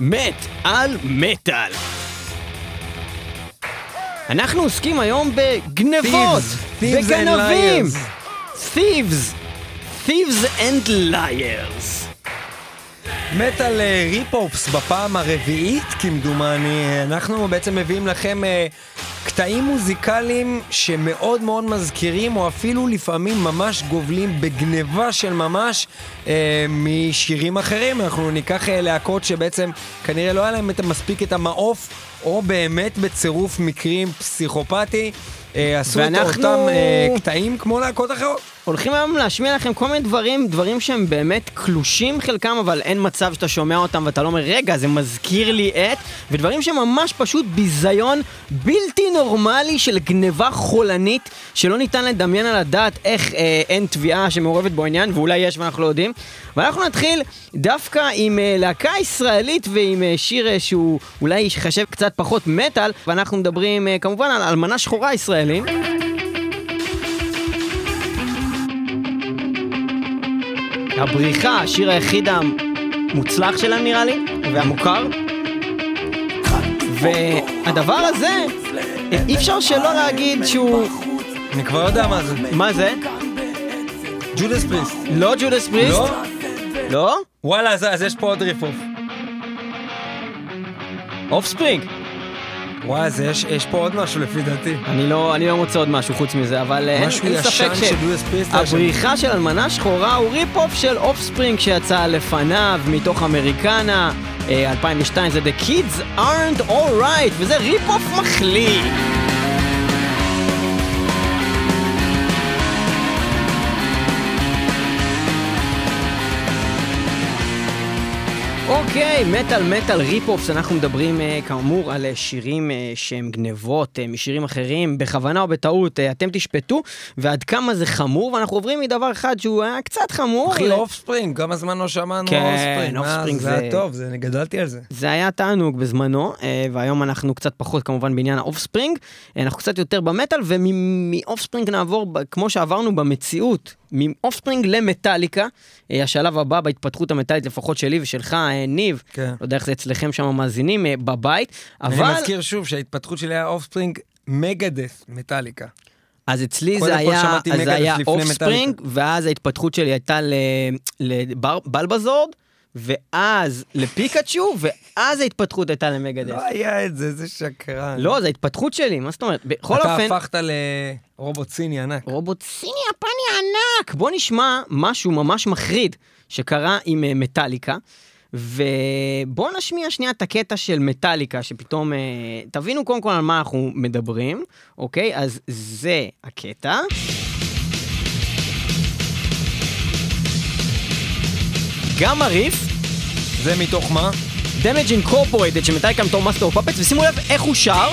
מת על מטל. אנחנו עוסקים היום בגנבות, בגנבים, thieves and liars. מת על ריפ-אופס בפעם הרביעית, כמדומני. אנחנו בעצם מביאים לכם קטעים מוזיקליים שמאוד מאוד מזכירים, או אפילו לפעמים ממש גובלים בגניבה של ממש משירים אחרים. אנחנו ניקח להקות שבעצם כנראה לא היה להם מספיק את המעוף, או באמת בצירוף מקרים פסיכופתי, עשו את אותם קטעים כמו להקות אחרות. הולכים היום להשמיע לכם כל מיני דברים שהם באמת קלושים חלקם, אבל אין מצב שאתה שומע אותם ואתה לא אומר, רגע, זה מזכיר לי את, ודברים שממש פשוט ביזיון בלתי נורמלי של גניבה חולנית, שלא ניתן לדמיין על הדעת איך אין תביעה שמעורבת בעניין, ואולי יש ואנחנו לא יודעים. ואנחנו נתחיל דווקא עם להקה ישראלית ועם שיר שהוא אולי יחשב קצת פחות מטל, ואנחנו מדברים כמובן על אלמנה שחורה ישראלית. הבריחה, השיר היחיד המוצלח שלהם נראה לי, והמוכר. והדבר הזה, אי אפשר שלא להגיד שהוא... אני כבר יודע מה זה. מה זה? ג'ודס פריסט. לא ג'ודס פריסט? לא? לא? וואלה, אז יש פה עוד ריפוף. אופספרינג. וואי, יש פה עוד משהו לפי דעתי. אני לא מוצא עוד משהו חוץ מזה, אבל אין ספק שהבריחה של אלמנה שחורה הוא ריפ-אוף של אופספרינג שיצא לפניו מתוך אמריקנה 2002, זה The Kids Aren't Alright, וזה ריפ-אוף מחליא. אוקיי, מטל ריפ-אופס, אנחנו מדברים כאמור על שירים שהם גנבות משירים אחרים, בכוונה או בטעות, אתם תשפטו, ועד כמה זה חמור, ואנחנו עוברים מדבר אחד שהוא היה קצת חמור. אחי, אופספרינג, כמה זמן לא שמענו אופספרינג. אופספרינג זה היה טוב, גדלתי על זה. זה היה תענוג בזמנו, והיום אנחנו קצת פחות כמובן בעניין האופספרינג, אנחנו קצת יותר במטל, ומאופספרינג נעבור, כמו שעברנו במציאות, מאופספרינג למטליקה, השלב הבא בהתפתחות המטלית, לפחות שלי ושלך, ניב, כן. לא יודע איך זה אצלכם שם המאזינים בבית, אבל... אני מזכיר שוב שההתפתחות שלי היה אופספרינג מגדס מטליקה. אז אצלי זה היה אופספרינג, ואז ההתפתחות שלי הייתה לבלבזורד, ואז לפיקאצ'ו, ואז ההתפתחות הייתה למגדס. לא היה את זה, זה שקרן. לא, זה ההתפתחות שלי, מה זאת אומרת? בכל אופן... אתה הפכת לרובוט סיני ענק. רובוט סיני הפני ענק! בוא נשמע משהו ממש מחריד שקרה עם מטליקה, ובואו נשמיע שנייה את הקטע של מטליקה, שפתאום תבינו קודם כל על מה אנחנו מדברים, אוקיי? אז זה הקטע. גם הריף. זה מתוך מה? Damage Incorporated, שמטליקה מתוך מאסטר פאפץ, ושימו לב איך הוא שר.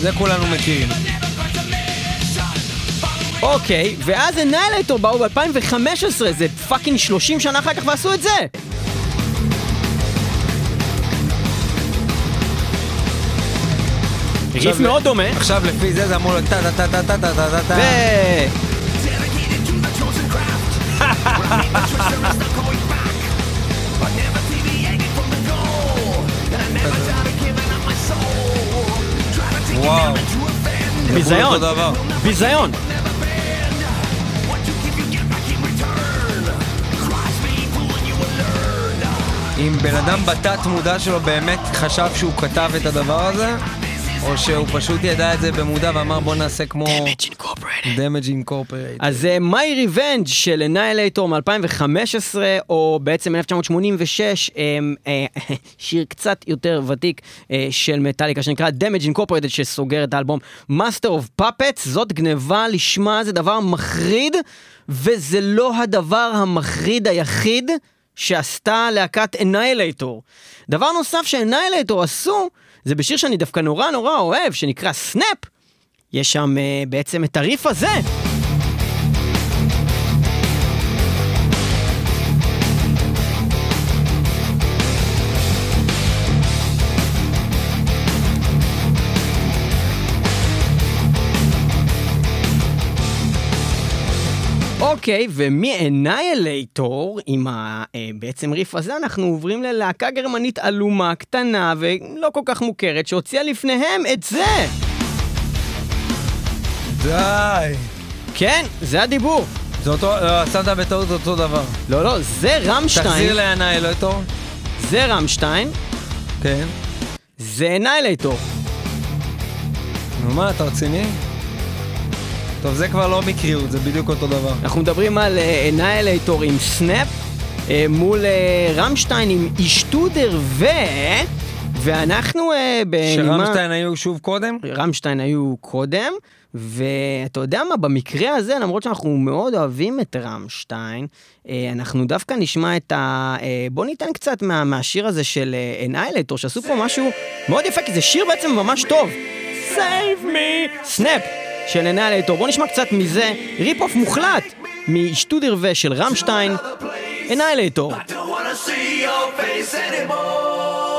זה כולנו מכירים. אוקיי, ואז Annihilator באו ב-2015, זה פאקינג 30 שנה אחר כך ועשו את זה. ריף מאוד דומה. עכשיו לפי זה אמור לו טה טה טה טה טה טה טה טה. וואו, ביזיון, ביזיון. אם בן אדם בתת מודע שלו באמת חשב שהוא כתב את הדבר הזה, או שהוא פשוט ידע את זה במודע ואמר בוא נעשה כמו Damage Incorporated. אז My Revenge של Annihilator מ-2015, או בעצם 1986, שיר קצת יותר ותיק של מטליקה שנקרא Damage Incorporated, שסוגר את האלבום Master of Puppets. זאת גניבה לשמה, זה דבר מחריד, וזה לא הדבר המחריד היחיד שעשתה להקת Annihilator. דבר נוסף ש-Annihilator עשו, זה בשיר שאני דווקא נורא נורא אוהב, שנקרא סנאפ. יש שם בעצם את הריף הזה. אוקיי, ומאניהילייטור, עם בעצם ריף הזה, אנחנו עוברים ללהקה גרמנית אלומה, קטנה ולא כל כך מוכרת, שהוציאה לפניהם את זה. די. כן, זה הדיבור. זה אותו, לא, שמת בטעות זה אותו דבר. לא, לא, זה רמשטיין. תחזיר לאניהילייטור. זה רמשטיין. כן. זה אניהילייטור. נו מה, אתה רציני? טוב, זה כבר לא מקריות, זה בדיוק אותו דבר. אנחנו מדברים על אניהילייטור עם סנאפ, מול רמשטיין עם אשטודר ו... ואנחנו בנימה... שרמשטיין היו שוב קודם? רמשטיין היו קודם, ואתה יודע מה, במקרה הזה, למרות שאנחנו מאוד אוהבים את רמשטיין, אנחנו דווקא נשמע את ה... בוא ניתן קצת מהשיר הזה של אניהילייטור, שעשו פה משהו מאוד יפה, כי זה שיר בעצם ממש טוב. Save me! סנאפ! של אניהילייטור. בוא נשמע קצת מזה, ריפ אוף מוחלט משטודר ו של רמשטיין, אניהילייטור. I don't wanna see your face anymore.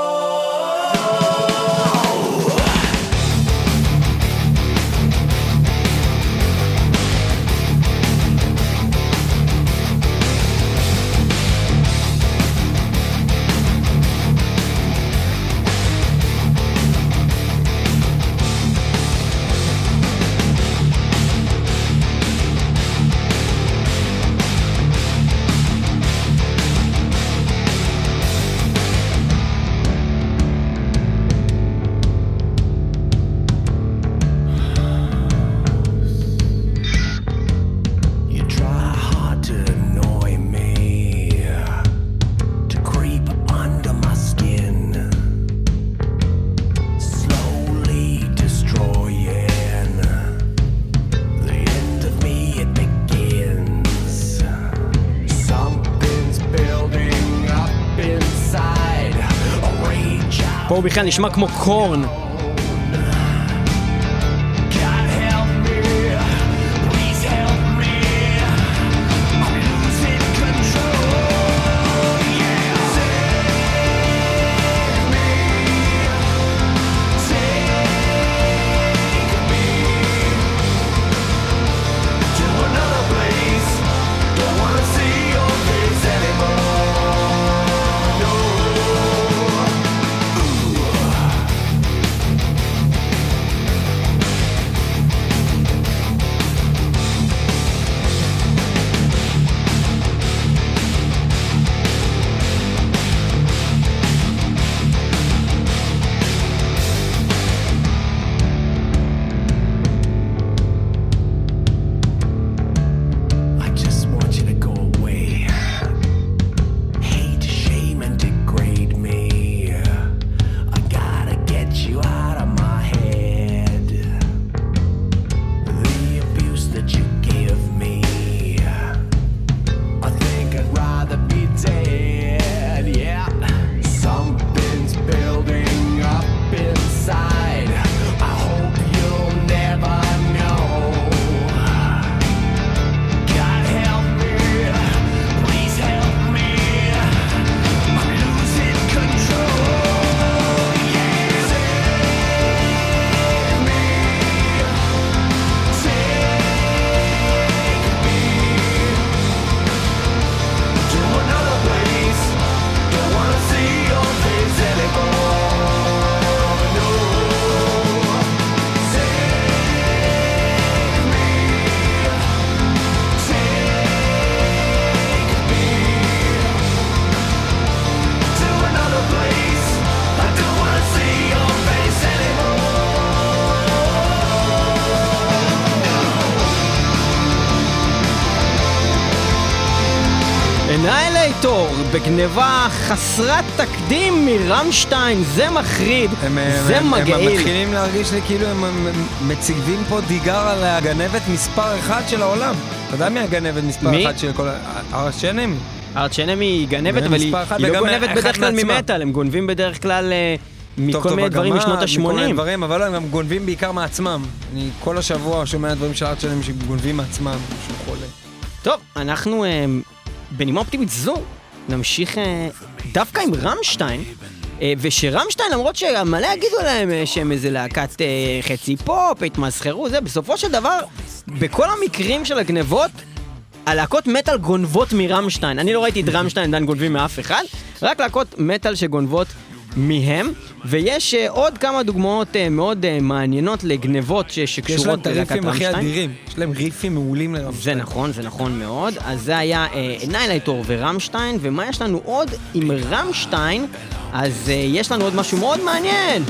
הוא בכלל נשמע כמו קורן. בגניבה חסרת תקדים מרמשטיין, זה מחריד, זה מגעיל. הם מתחילים להרגיש לי כאילו הם מציגבים פה דיגר על הגנבת מספר אחד של העולם. אתה יודע מי הגנבת מספר אחד של כל... ארצ'נמי. ארצ'נמי היא גנבת, אבל היא לא גונבת בדרך כלל ממטל, הם גונבים בדרך כלל מכל מיני דברים משנות ה-80. אבל הם גם גונבים בעיקר מעצמם. אני כל השבוע שומע דברים של ארצ'נמי שגונבים מעצמם. טוב, אנחנו בנימה אופטימית זו. נמשיך דווקא עם רמשטיין, ושרמשטיין, למרות שמלא יגידו להם שהם איזה להקת חצי פופ, התמסחרו, זה בסופו של דבר, בכל המקרים של הגנבות, הלהקות מטל גונבות מרמשטיין. אני לא ראיתי את רמשטיין דן גונבים מאף אחד, רק להקות מטל שגונבות מהם, ויש עוד כמה דוגמאות מאוד מעניינות לגנבות שקשורות ללהקת רמשטיין. יש להם ריפים הכי אדירים, יש להם ריפים מעולים לרמשטיין. זה נכון, זה נכון מאוד. אז זה היה אנאיילייטור ורמשטיין, ומה יש לנו עוד עם רמשטיין? אז יש לנו עוד משהו מאוד מעניין!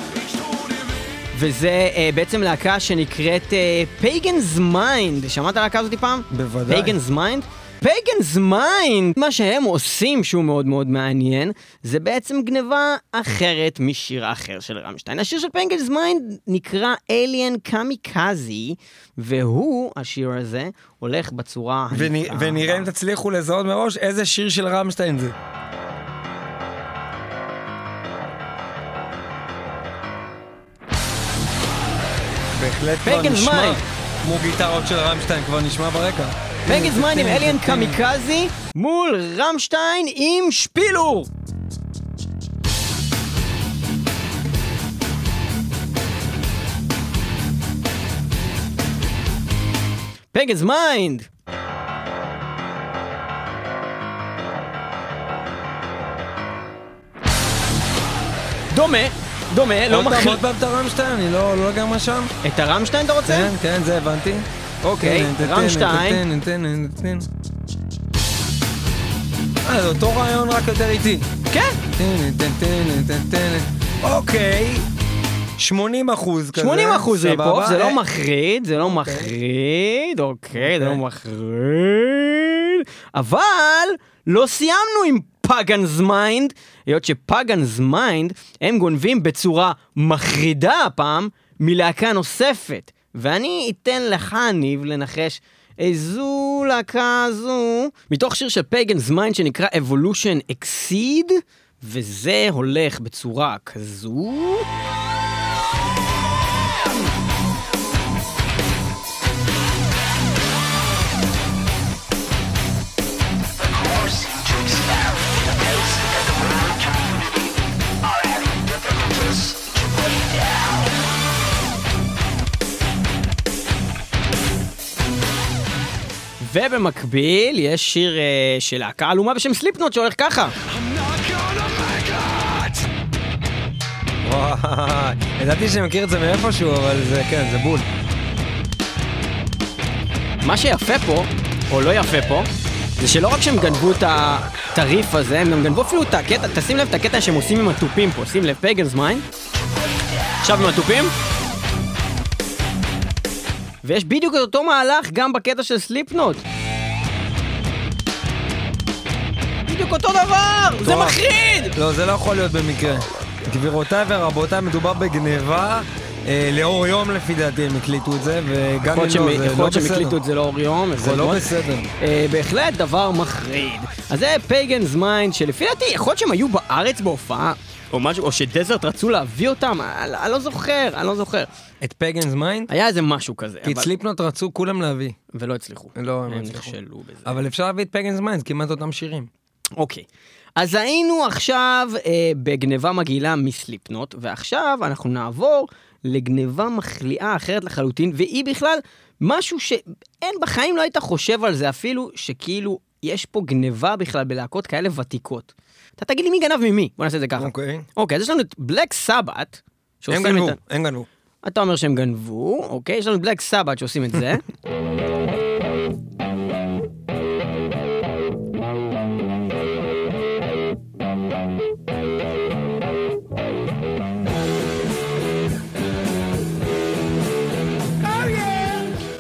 וזה בעצם להקה שנקראת Pagan's Mind. שמעת על להקה הזאת פעם? בוודאי. Pagan's Mind? Pagan's Mind! מה שהם עושים שהוא מאוד מאוד מעניין, זה בעצם גניבה אחרת משיר אחר של רמשטיין. השיר של Pagan's Mind נקרא Alien Kamikaze, והוא, השיר הזה, הולך בצורה... ונראה אם תצליחו לזהות מראש איזה שיר של רמשטיין זה. בהחלט כבר נשמע, כמו גיטרות של רמשטיין כבר נשמע ברקע. Pagan's Mind עם אליאן קמיקזי מול רמשטיין עם שפילור. Pagan's Mind. דומה, לא מכיר. עוד פעם את הרמשטיין, אני לא לגמרי שם. את הרמשטיין אתה רוצה? כן, זה הבנתי. אוקיי, רמשטיין. זה אותו רעיון רק יותר איתי. כן. אוקיי. 80% כזה. 80% ריפ-אוף, זה לא מחריד, זה לא מחריד, אוקיי, זה לא מחריד. אבל לא סיימנו עם Pagan's Mind, היות שפאגנס מיינד הם גונבים בצורה מחרידה הפעם מלהקה נוספת, ואני אתן לך ניב לנחש איזו להקה זו מתוך שיר של Pagan's Mind שנקרא Evolution Exceed, וזה הולך בצורה כזו. ובמקביל יש שיר של להקה עלומה בשם סליפנוט שהולך ככה. וואי, ידעתי שאני מכיר את זה מאיפשהו, אבל זה כן, זה בול. מה שיפה פה, או לא יפה פה, זה שלא רק שהם גנבו את הטריף הזה, הם גנבו אפילו את הקטע, תשים לב את הקטע שהם עושים עם הטופים פה, שים לב, Pagan's Mind. עכשיו עם הטופים. ויש בדיוק את אותו מהלך גם בקטע של סליפנוט. בדיוק אותו דבר! זה מחריד! לא, זה לא יכול להיות במקרה. גבירותיי ורבותיי, מדובר בגניבה לאור יום לפי דעתי, הם הקליטו את זה, וגם אם לא, זה לא בסדר. יכול להיות שהם הקליטו את זה לאור יום. זה לא בסדר. בהחלט דבר מחריד. אז זה Pagan's Mind, שלפי דעתי, יכול להיות שהם היו בארץ בהופעה, או משהו, או שדזרט רצו להביא אותם, אני לא זוכר. את Pagan's Mind? היה איזה משהו כזה. כי סליפנוט רצו כולם להביא. ולא הצליחו. לא, הם נכשלו בזה. אבל אפשר להביא את Pagan's Mind, כמעט אותם שירים. אוקיי. אז היינו עכשיו בגניבה מגעילה מסליפנוט, ועכשיו אנחנו נעבור לגניבה מחליאה אחרת לחלוטין, והיא בכלל משהו שאין בחיים לא היית חושב על זה, אפילו שכאילו יש פה גניבה בכלל בלהקות כאלה ותיקות. אתה תגיד לי מי גנב ממי, בוא נעשה את זה ככה. אוקיי, אז יש לנו את בלק סבת. הם גנבו. אתה אומר שהם גנבו, אוקיי, יש לנו את בלק סבת שעושים את זה.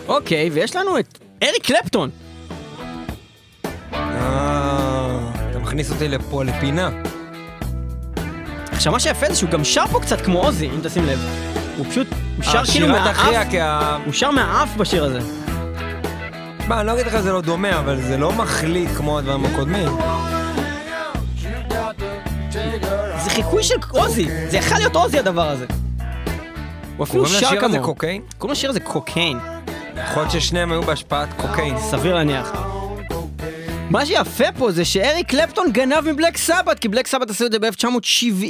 אוקיי, ויש לנו את אריק קלפטון. הכניס אותי לפה, לפינה. עכשיו, מה שיפה זה שהוא גם שר פה קצת כמו עוזי, אם תשים לב. הוא פשוט, הוא שר כאילו מהאף, הוא שר מהאף בשיר הזה. מה, אני לא אגיד לך, זה לא דומה, אבל זה לא מחליק כמו הדברים הקודמים. זה חיקוי של עוזי, זה יכול להיות עוזי הדבר הזה. הוא אפילו שר כמו. קוראים לשיר הזה קוקיין. יכול להיות ששניהם היו בהשפעת קוקיין. סביר להניח. מה שיפה פה זה שאריק קלפטון גנב מבלק סבת, כי בלק סבת עשו את זה ב-1970,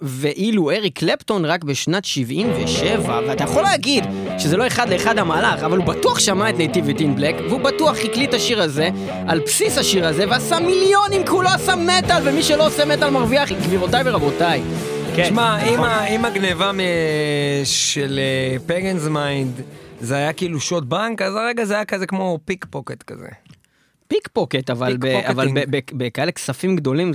ואילו אריק קלפטון רק בשנת 77, ואתה יכול להגיד שזה לא אחד לאחד המהלך, אבל הוא בטוח שמע את נייטיב וטין בלק, והוא בטוח הקליט השיר הזה, על בסיס השיר הזה, ועשה מיליונים, כי הוא לא עשה מטל, ומי שלא עושה מטל מרוויח, גבירותיי ורבותיי. תשמע, עם הגניבה של פגנס מיינד, זה היה כאילו שוט בנק, אז הרגע זה היה כזה כמו פיק פוקט כזה. פיק פוקט, אבל בכאלה כספים גדולים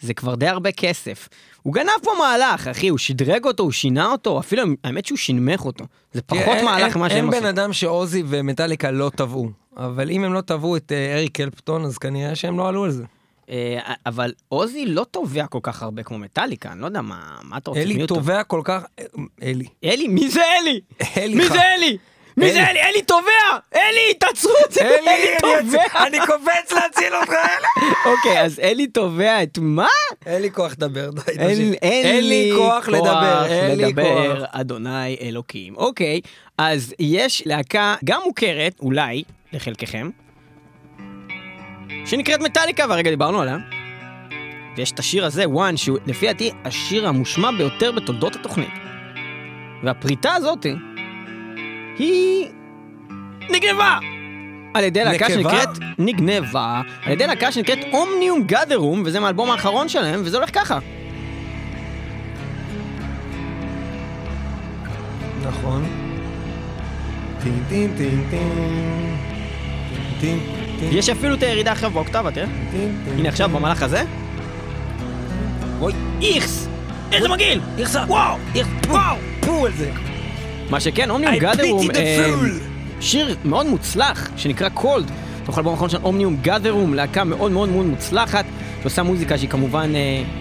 זה כבר די הרבה כסף. הוא גנב פה מהלך, אחי, הוא שדרג אותו, הוא שינה אותו, אפילו האמת שהוא שינמך אותו. זה פחות מהלך מה שהם עושים. אין בן אדם שאוזי ומטליקה לא טבעו, אבל אם הם לא טבעו את אריק קלפטון, אז כנראה שהם לא עלו על זה. אבל אוזי לא תובע כל כך הרבה כמו מטליקה, אני לא יודע מה אתה רוצה. אלי תובע כל כך, אלי. אלי? מי זה אלי? מי זה אלי? מי זה אלי? אלי תובע! אלי, תעצרו את זה! אלי תובע! אני קופץ להציל אותך, אלי! אוקיי, אז אלי תובע את מה? אלי כוח לדבר, די. אלי כוח לדבר. אלי כוח. אדוני אלוקים. אוקיי, אז יש להקה גם מוכרת, אולי, לחלקכם, שנקראת מטליקה, והרגע דיברנו עליה. ויש את השיר הזה, וואן, שהוא לפי דעתי השיר המושמע ביותר בתולדות התוכנית. והפריטה הזאת היא נגנבה! על ידי להקה שנקראת נגנבה, על ידי להקה שנקראת אומניום גאדרום, וזה מהאלבום האחרון שלהם, וזה הולך ככה. נכון. טין טין טין טין טין. יש אפילו את הירידה עכשיו באוקטבה, תראה. הנה עכשיו במהלך הזה. אוי, איכס! איזה מגעיל! איכסה! וואו! וואו! פו על זה! מה שכן, אומניום גאדרום, שיר מאוד מוצלח, שנקרא קולד. תוך אלבום האחרון של אומניום גאדרום, להקה מאוד מאוד מאוד מוצלחת, שעושה מוזיקה שהיא כמובן,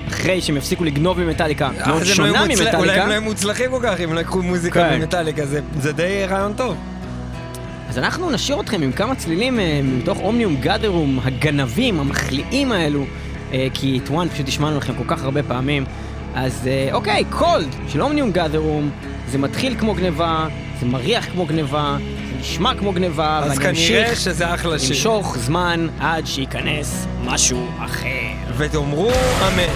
אחרי שהם יפסיקו לגנוב ממטליקה, מאוד שונה ממטליקה. אולי הם לא היו מוצלחים כל כך, אם לא יקחו מוזיקה ממטליקה, זה די רעיון טוב. אז אנחנו נשאיר אתכם עם כמה צלילים מתוך אומניום גאדרום, הגנבים, המחליאים האלו, כי את וואן פשוט השמענו לכם כל כך הרבה פעמים. אז אוקיי, קולד של אומניום גאדרום, זה מתחיל כמו גניבה, זה מריח כמו גניבה, זה נשמע כמו גניבה, אז כנראה שזה אחלה שיר. נמשוך זמן עד שייכנס משהו אחר. ותאמרו אמן.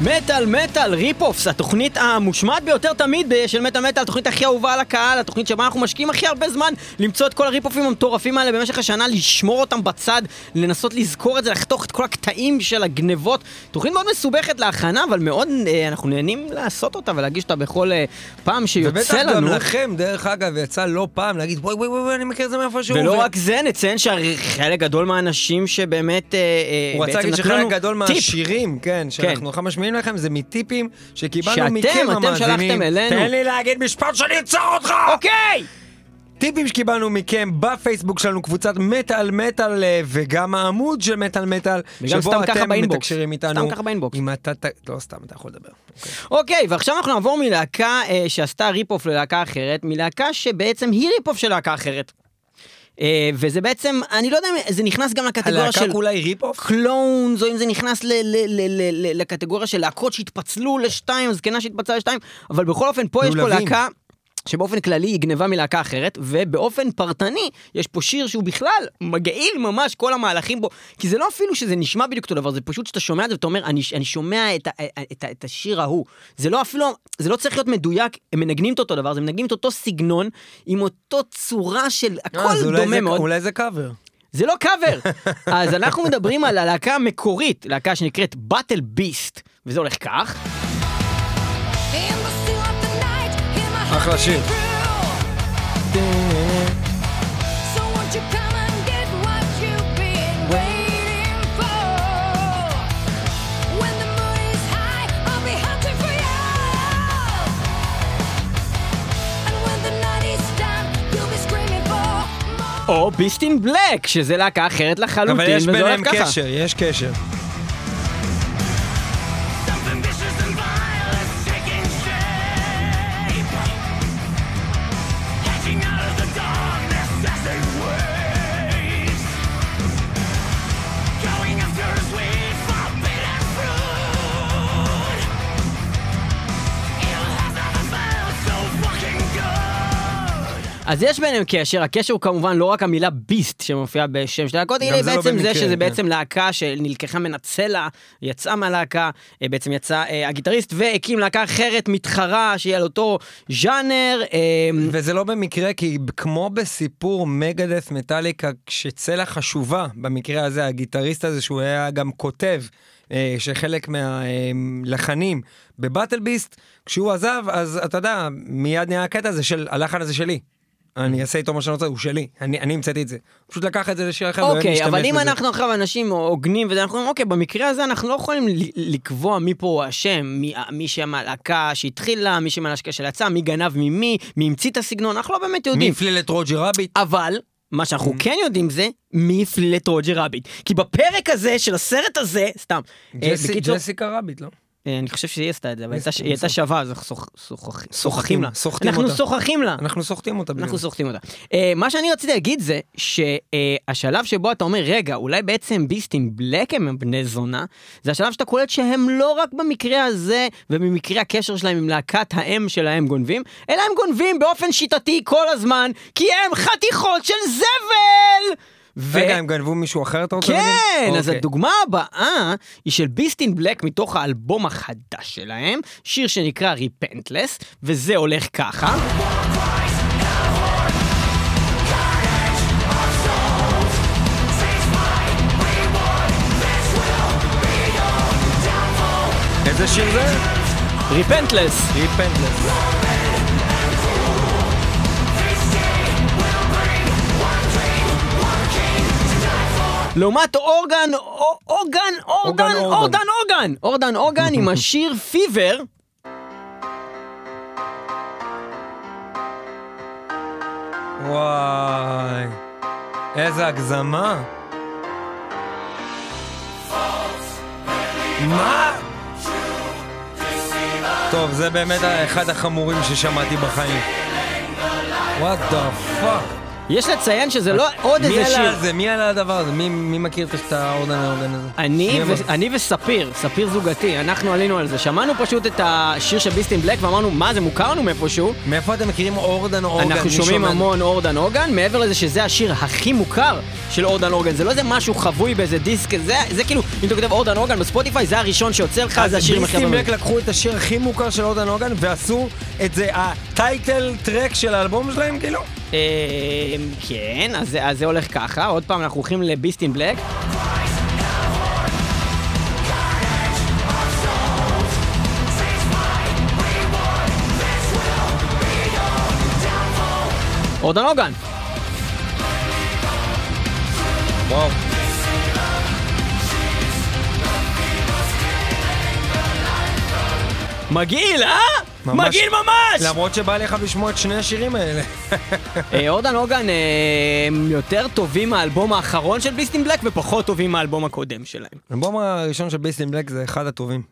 מטל מטל ריפ-אופס, התוכנית המושמעת ביותר תמיד של מטל מטל, התוכנית הכי אהובה על הקהל, התוכנית שבה אנחנו משקיעים הכי הרבה זמן למצוא את כל הריפ-אופים המטורפים האלה במשך השנה, לשמור אותם בצד, לנסות לזכור את זה, לחתוך את כל הקטעים של הגנבות. תוכנית מאוד מסובכת להכנה, אבל מאוד אנחנו נהנים לעשות אותה ולהגיש אותה בכל פעם שיוצא לנו. ובטח גם לכם, דרך אגב, יצא לא פעם להגיד בואי בואי בואי, אני מכיר את זה מאיפה שהוא. ולא רק זה, נציין שחלק גדול מהאנשים שבאמת לכם, זה מטיפים שקיבלנו מכם המאזינים. תן לי להגיד משפט שאני אצר אותך! אוקיי! טיפים שקיבלנו מכם בפייסבוק שלנו, קבוצת מטל מטל, וגם העמוד של מטל מטל, שבו אתם מתקשרים איתנו. סתם ככה באינבוקס. אם אתה... לא סתם, אתה יכול לדבר. אוקיי, ועכשיו אנחנו נעבור מלהקה שעשתה ריפ-אוף ללהקה אחרת, מלהקה שבעצם היא ריפ-אוף של להקה אחרת. וזה בעצם, אני לא יודע אם זה נכנס גם לקטגוריה של קלונס, או אם זה נכנס לקטגוריה של להקות שהתפצלו לשתיים, זקנה שהתפצלה לשתיים, אבל בכל אופן פה יש פה להקה שבאופן כללי היא גנבה מלהקה אחרת, ובאופן פרטני יש פה שיר שהוא בכלל מגעיל ממש כל המהלכים בו, כי זה לא אפילו שזה נשמע בדיוק אותו דבר, זה פשוט שאתה שומע את זה ואתה אומר, אני שומע את השיר ההוא, זה לא אפילו, זה לא צריך להיות מדויק, הם מנגנים את אותו דבר, הם מנגנים את אותו סגנון, עם אותו צורה של הכל דומה מאוד. אולי זה קאבר. זה לא קאבר. אז אנחנו מדברים על הלהקה המקורית, להקה שנקראת Battle Beast, וזה הולך כך. אחלה שיר. או Beast in Black, שזה להקה אחרת לחלוטין, אבל יש ביניהם קשר, יש קשר. אז יש ביניהם קשר, הקשר הוא כמובן לא רק המילה ביסט שמופיעה בשם של להקות, אלא בעצם זה שזה בעצם להקה שנלקחה מנצלה, יצאה מהלהקה, בעצם יצא הגיטריסט, והקים להקה אחרת מתחרה שיהיה על אותו ז'אנר. וזה לא במקרה, כי כמו בסיפור מגדף מטאליקה, כשצלע חשובה, במקרה הזה הגיטריסט הזה שהוא היה גם כותב, שחלק מהלחנים בבטל ביסט, כשהוא עזב, אז אתה יודע, מיד נהיה הקטע הזה של הלחן הזה שלי. אני אעשה איתו מה שאני רוצה, הוא שלי, אני המצאתי את זה. פשוט לקח את זה לשיר אחר, אוקיי, אבל אם אנחנו עכשיו אנשים הוגנים, ואנחנו אומרים, אוקיי, במקרה הזה אנחנו לא יכולים לקבוע מי פה הוא השם, מי שהמלהקה שהתחילה, מי שהמלהקה שיצאה, מי גנב ממי, מי המציא את הסגנון, אנחנו לא באמת יודעים. מי הפליל את רוג'ר רביט. אבל... מה שאנחנו כן יודעים זה, מי הפליל את רוג'ר רביט. כי בפרק הזה של הסרט הזה, סתם. ג'סיקה רביט, לא? אני חושב שהיא עשתה את זה, אבל היא הייתה שווה, אז אנחנו שוחחים לה. אנחנו שוחחים לה. מה שאני רציתי להגיד זה, שהשלב שבו אתה אומר, רגע, אולי בעצם Beast in Black הם בני זונה, זה השלב שאתה קולט שהם לא רק במקרה הזה, ובמקרה הקשר שלהם עם להקת האם שלהם גונבים, אלא הם גונבים באופן שיטתי כל הזמן, כי הם חתיכות של זבל! רגע, הם גנבו מישהו אחר, אתה רוצה? כן, אז הדוגמה הבאה היא של Beast in Black מתוך האלבום החדש שלהם, שיר שנקרא Repentless, וזה הולך ככה. איזה שיר זה? Repentless. Repentless. לעומת אורדן אוגן עם השיר פיבר. וואי, איזה הגזמה. מה? טוב, זה באמת אחד החמורים ששמעתי בחיים. What the fuck? יש לציין שזה לא עוד איזה שיר. מי עלה הדבר הזה? מי מכיר את האורדן הזה? אני וספיר, ספיר זוגתי, אנחנו עלינו על זה. שמענו פשוט את השיר של ביסט אין בלק ואמרנו, מה זה, מוכרנו מאיפשהו? מאיפה אתם מכירים אורדן אוגן? אנחנו שומעים המון אורדן אוגן, מעבר לזה שזה השיר הכי מוכר של אורדן אוגן. זה לא איזה משהו חבוי באיזה דיסק, זה כאילו, אם אתה כותב אורדן אוגן בספוטיפיי, זה הראשון שיוצר לך, זה השיר הכי מוכר. ביסט אין בלק לקחו את השיר הכי מוכר של אורדן אוגן ועשו את זה הטייטל טרק של האלבום שלהם, כאילו? כן, אז זה הולך ככה. עוד פעם אנחנו הולכים לביסט אין בלק. אורדן אוגן. וואו. מגעיל, אה? מגעיל ממש! למרות שבא לך לשמוע את שני השירים האלה. אורדן אוגן יותר טובים מהאלבום האחרון של ביסט אין בלק ופחות טובים מהאלבום הקודם שלהם. האלבום הראשון של ביסט אין בלק זה אחד הטובים.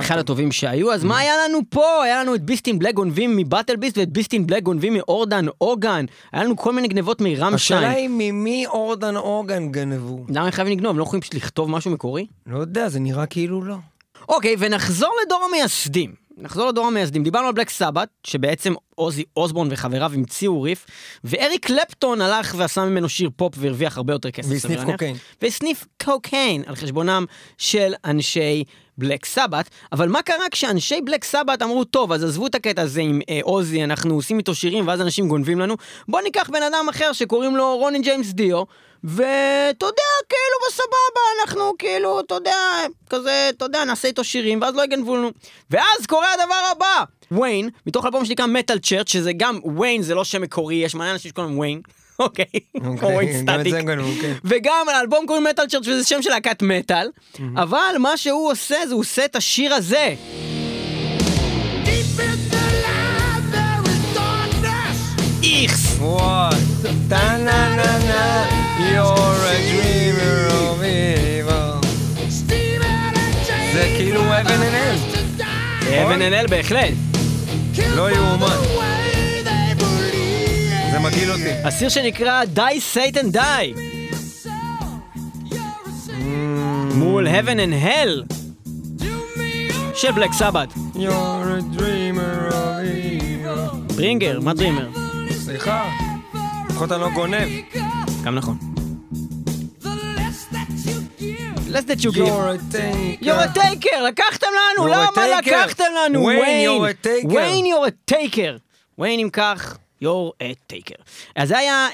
אחד הטובים שהיו. אז מה היה לנו פה? היה לנו את ביסט אין בלק גונבים מבטל ביסט ואת ביסט אין בלק גונבים מאורדן אוגן. היה לנו כל מיני גנבות מרמשיין. השאלה היא ממי אורדן אוגן גנבו? למה חייבים לגנוב? לא יכולים לכתוב משהו מקורי? לא יודע, זה נראה כאילו לא. אוקיי, ונחזור לדור המייסדים. דיברנו על בלק סבת, שבעצם אוזי אוסבורן וחבריו המציאו ריף, ואריק קלפטון הלך ועשה ממנו שיר פופ והרוויח הרבה יותר כסף. וסניף קוקיין. על חשבונם של אנשי בלק סבת. אבל מה קרה כשאנשי בלק סבת אמרו, טוב, אז עזבו את הקטע הזה עם אוזי, אנחנו עושים איתו שירים ואז אנשים גונבים לנו, בוא ניקח בן אדם אחר שקוראים לו רוני ג'יימס דיו, ותודה, כאילו בסבבה, אנחנו כאילו, תודה, כזה, תודה, נעשה איתו שירים, ואז לא יגנבו לנו. ואז קורה הדבר הבא, וויין, מתוך אלבום שנקרא מטל צ'רץ', שזה גם, וויין זה לא שם מקורי, יש מלא אנשים שקוראים וויין, אוקיי, או וויין סטטיק, וגם האלבום קוראים מטל צ'רץ', וזה שם של להקת מטל, אבל מה שהוא עושה, זה הוא עושה את השיר הזה. איכס. וואט, טה נה נה נה. You're a dreamer of evil. זה כאילו אבן אנל. אבן אנל בהחלט. לא יאומן. זה מגעיל אותי. השיר שנקרא Die Satan Die. מול Heaven and Hell. של בלק סבת. You're a dreamer of evil. ברינגר, מה דרימר? סליחה. לפחות אני לא גונב. גם נכון. less that you give you're a taker. לקחתם לנו, למה לקחתם לנו? Wayne you're a taker. Wayne אם כך you're a taker. אז זה היה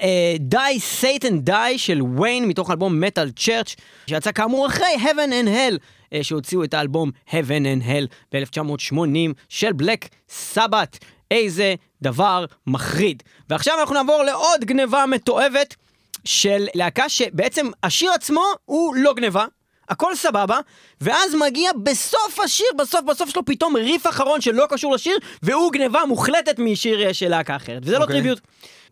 Die Satan Die של Wayne מתוך אלבום Metal Church שיצא כאמור אחרי Heaven and Hell שהוציאו את האלבום Heaven and Hell ב-1980 של בלק סבת. איזה דבר מחריד. ועכשיו אנחנו נעבור לעוד גניבה מתועבת של להקה שבעצם השיר עצמו הוא לא גניבה, הכל סבבה, ואז מגיע בסוף השיר, בסוף שלו פתאום ריף אחרון שלא קשור לשיר, והוא גניבה מוחלטת משיר של להקה אחרת, וזה לא טריביוט.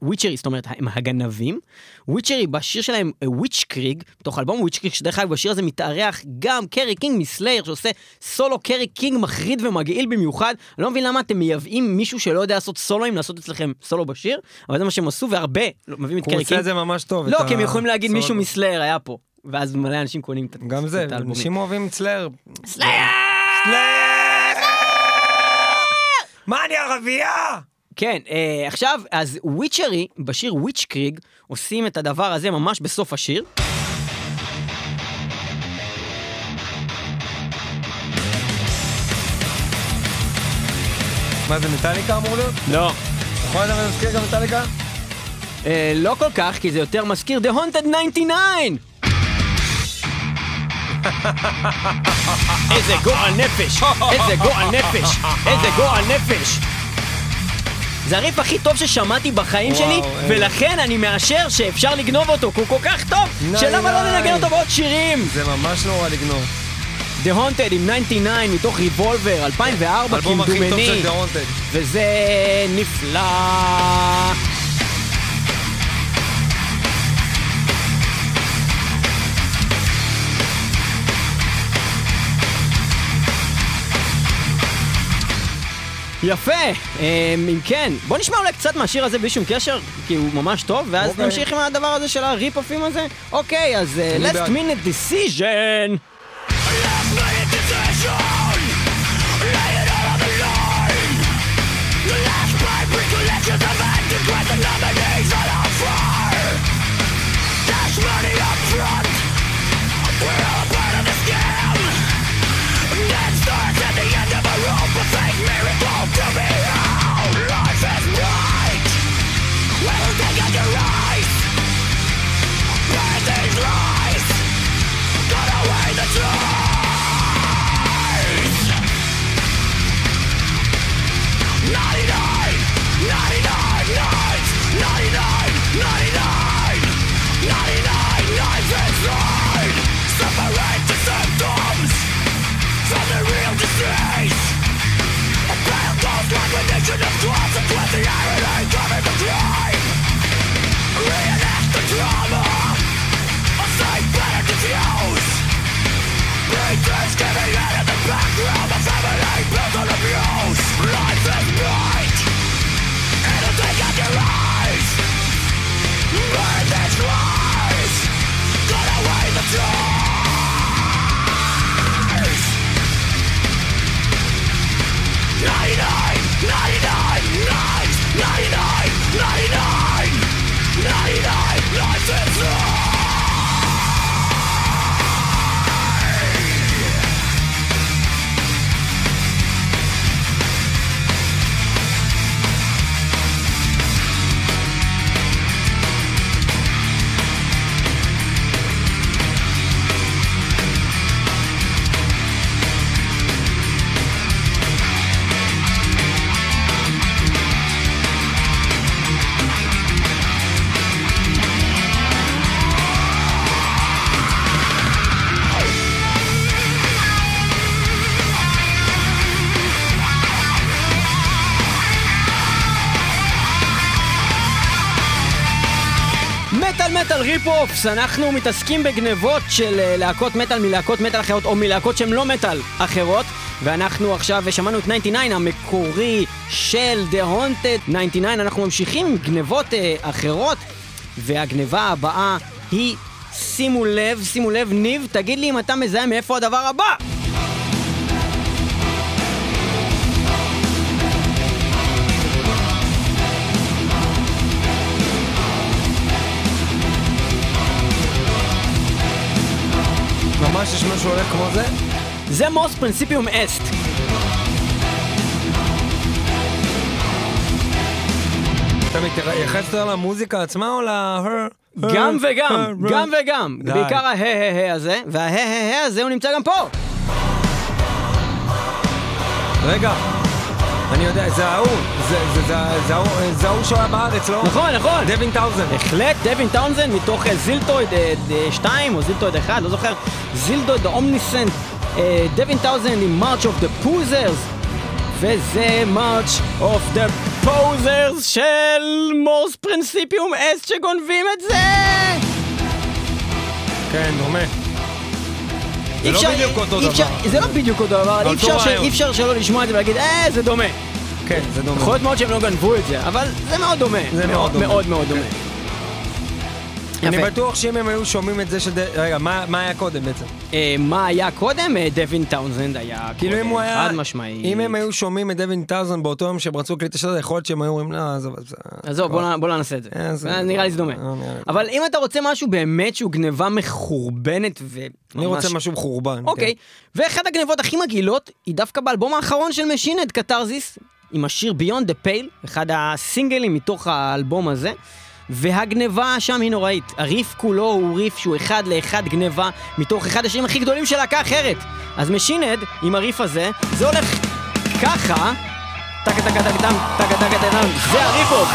וויצ'רי, זאת אומרת, הם הגנבים. וויצ'רי בשיר שלהם, וויץ' קריג, בתוך אלבום וויץ' קריג, שדרך כלל בשיר הזה מתארח גם קרי קינג מסלייר, שעושה סולו קרי קינג מחריד ומגעיל במיוחד. אני לא מבין למה אתם מייבאים מישהו שלא יודע לעשות סולוים, לעשות אצלכם סולו בשיר, אבל זה מה שהם עשו, והרבה מביאים את קרי קינג. הוא עושה את זה ממש טוב. לא, כי הם יכולים להגיד מישהו מסלייר היה פה, ואז מלא אנשים קונים את האלבומים. גם זה, אנשים אוהבים סלייר. מה אני ערבייה? כן, עכשיו, אז וויצ'רי, בשיר וויץ' קריג, עושים את הדבר הזה ממש בסוף השיר. מה, זה מטאליקה אמור להיות? לא. יכול לדעת מה מזכיר גם מטאליקה? לא כל כך, כי זה יותר מזכיר The Haunted 99! איזה גועל נפש! זה הריף הכי טוב ששמעתי בחיים שלי, ולכן אני מאשר שאפשר לגנוב אותו, כי הוא כל כך טוב, שלמה לא ננגן אותו בעוד שירים? זה ממש נורא לגנוב. The Haunted עם 99 מתוך ריבולבר, 2004, אלבום הכי טוב של The Haunted. וזה נפלא. יפה, אם כן, בוא נשמע אולי קצת מהשיר הזה בלי שום קשר, כי הוא ממש טוב, ואז okay. נמשיך עם הדבר הזה של הריפ-אופים הזה. אוקיי, okay, אז last minute decision. ריפ-אופס, אנחנו מתעסקים בגנבות של להקות מטל מלהקות מטל אחרות או מלהקות שהן לא מטל אחרות, ואנחנו עכשיו שמענו את 99 המקורי של The Haunted. 99, אנחנו ממשיכים עם גנבות אחרות, והגנבה הבאה היא, שימו לב, שימו לב, ניב, תגיד לי אם אתה מזהה מאיפה הדבר הבא. ממש יש משהו הולך כמו זה? זה מורס פרינסיפיום אסט. אתה מתייחס יותר למוזיקה עצמה או להר? גם וגם, גם וגם. בעיקר ההההה הזה, וההההה הזה הוא נמצא גם פה. רגע, אני יודע, זה ההוא, זה ההוא שהוא היה בארץ, לא? נכון, נכון. דווין טאונזנד. החלט, דווין טאונזנד מתוך זילטויד 2 או זילטויד 1, לא זוכר. זילדויד האומניסנט, דווין טאונזנד עם March of the Posers, וזה March of the Posers של מורס פרינסיפיום אס שגונבים את זה! כן, דומה. זה לא בדיוק אותו דבר. זה לא בדיוק אותו דבר, אי אפשר שלא לשמוע את זה ולהגיד, זה דומה. כן, זה דומה. יכול להיות מאוד שהם לא גנבו את זה, אבל זה מאוד דומה. זה מאוד דומה. מאוד מאוד דומה. אני בטוח שאם הם היו שומעים את זה של... רגע, מה היה קודם בעצם? מה היה קודם? דווין טאונזנד היה קודם, חד משמעית. אם הם היו שומעים את דווין טאונזנד באותו יום שהם רצו קליט השדה, יכול להיות שהם היו אומרים, לא, עזוב, בוא ננסה את זה. נראה לי זה דומה. אבל אם אתה רוצה משהו באמת שהוא גניבה מחורבנת ו... אני רוצה משהו מחורבן. אוקיי, ואחת הגניבות הכי מגעילות היא דווקא באלבום האחרון של Machine Head, קתרזיס, עם השיר Beyond the Pale, אחד הסינגלים מתוך האלבום הזה. והגניבה שם היא נוראית. הריף כולו הוא ריף שהוא אחד לאחד גניבה מתוך אחד השירים הכי גדולים של להקה אחרת. אז Machine Head עם הריף הזה, זה הולך ככה, טק טק טק טק טק טק טק טק, זה הריפ-אוף.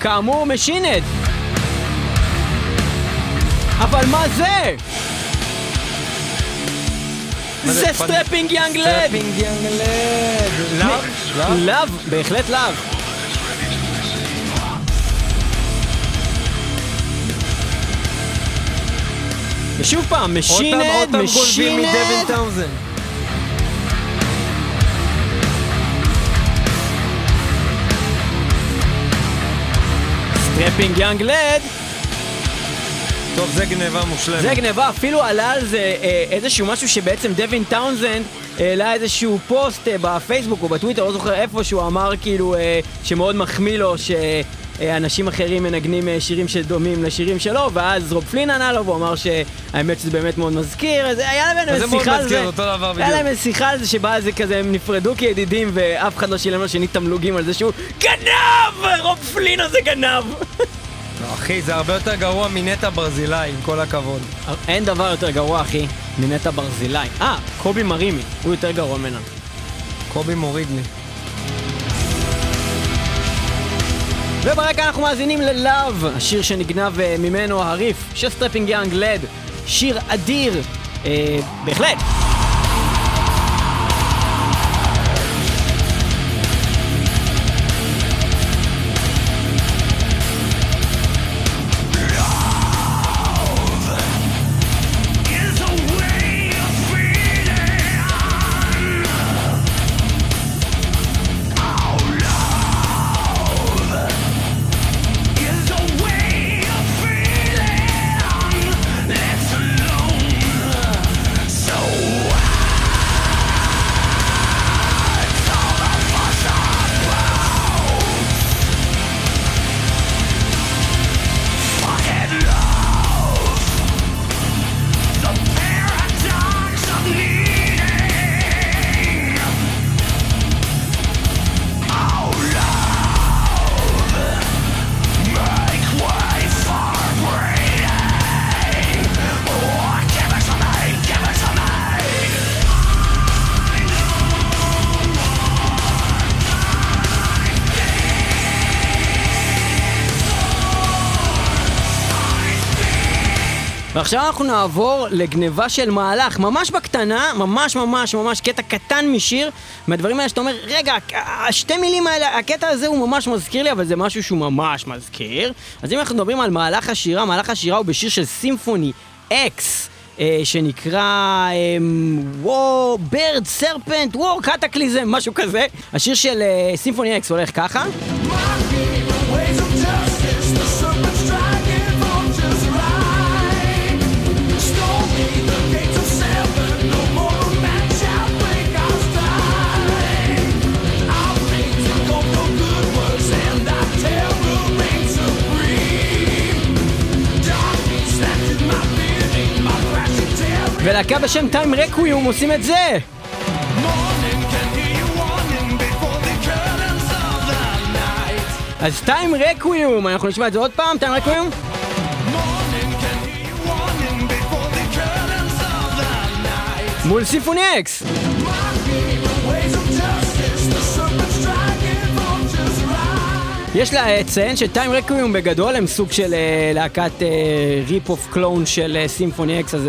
כאמור Machine Head. אבל מה זה? זה סטרפינג יאנג לד! סטרפינג יאנג לד! לב? לב, בהחלט לב. ושוב פעם, Machine Head, Machine Head. Strapping Young Lad. טוב, זה גניבה מושלמת. זה גניבה, אפילו עלה על זה איזשהו משהו שבעצם דווין טאונזנד העלה איזשהו פוסט בפייסבוק או בטוויטר, לא זוכר איפה, שהוא אמר כאילו שמאוד מחמיא לו שאנשים אחרים מנגנים שירים שדומים לשירים שלו, ואז רוב פלין ענה לו והוא אמר שהאמת שזה באמת מאוד מזכיר. היה להם שיחה על זה, היה להם שיחה על זה שבה זה כזה הם נפרדו כידידים ואף אחד לא שילם לו שני תמלוגים על זה שהוא גנב! רוב פלין הזה גנב! אחי, זה הרבה יותר גרוע מנטה ברזילאי, עם כל הכבוד. אין דבר יותר גרוע, אחי, מנטה ברזילאי. קובי מרימי, הוא יותר גרוע ממנה. קובי מוריד לי. וברקע אנחנו מאזינים ללאב, השיר שנגנב ממנו הריף, שסטרפינג יאנג לד, שיר אדיר, בהחלט. עכשיו אנחנו נעבור לגניבה של מהלך, ממש בקטנה, ממש ממש ממש קטע קטן משיר, מהדברים האלה שאתה אומר, רגע, השתי מילים האלה, הקטע הזה הוא ממש מזכיר לי, אבל זה משהו שהוא ממש מזכיר. אז אם אנחנו מדברים על מהלך השירה, מהלך השירה הוא בשיר של סימפוני אקס, שנקרא בירד סרפנט וור קטקליזם, משהו כזה. השיר של סימפוני אקס הולך ככה. ולהקה בשם Time Requiem עושים את זה! אז Time Requiem, אנחנו נשמע את זה עוד פעם, Time Requiem? מול סימפוני אקס! יש לציין שטיים רקוויום בגדול הם סוג של להקת ריפ אוף קלון של סימפוני אקס, אז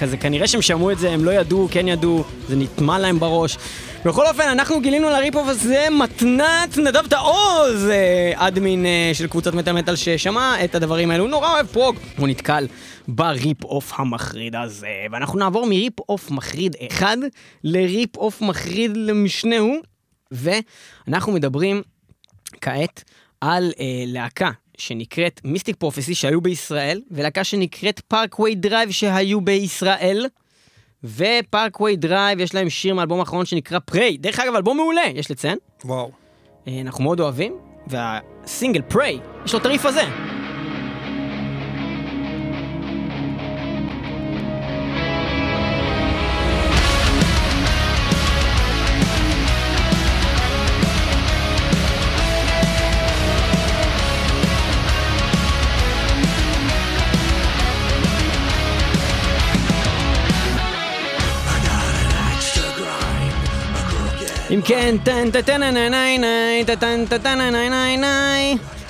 כזה כנראה שהם שמעו את זה, הם לא ידעו, כן ידעו, זה נטמע להם בראש. בכל אופן, אנחנו גילינו לריפ אוף הזה מתנת נדב תעוז, אדמין של קבוצת מטל ששמע את הדברים האלו, הוא נורא אוהב פרוג, הוא נתקל בריפ אוף המחריד הזה, ואנחנו נעבור מריפ אוף מחריד אחד לריפ אוף מחריד למשנהו, ואנחנו מדברים כעת על להקה שנקראת מיסטיק פרופסי שהיו בישראל, ולהקה שנקראת פארקווי דרייב שהיו בישראל, ופארקווי דרייב יש להם שיר מאלבום האחרון שנקרא פריי, דרך אגב אלבום מעולה, יש לציין. וואו. אנחנו מאוד אוהבים, והסינגל פריי יש לו טריף הזה. אם כן,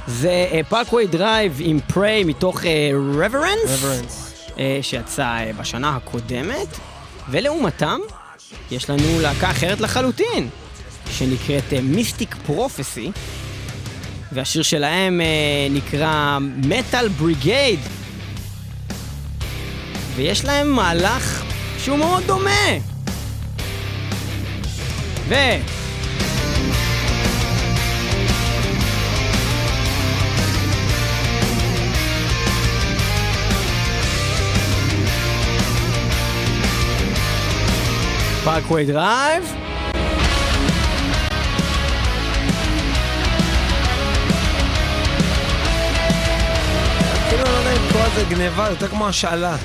זה פארקווי דרייב עם פריי מתוך רברנס, שיצא בשנה הקודמת, ולעומתם יש לנו להקה אחרת לחלוטין שנקראת מיסטיק פרופסי, והשיר שלהם נקרא מטל בריגייד, ויש להם מהלך שהוא מאוד דומה. Parkway Drive. כאילו לא יודע אם פה זה גניבה, זה יותר כמו השאלה.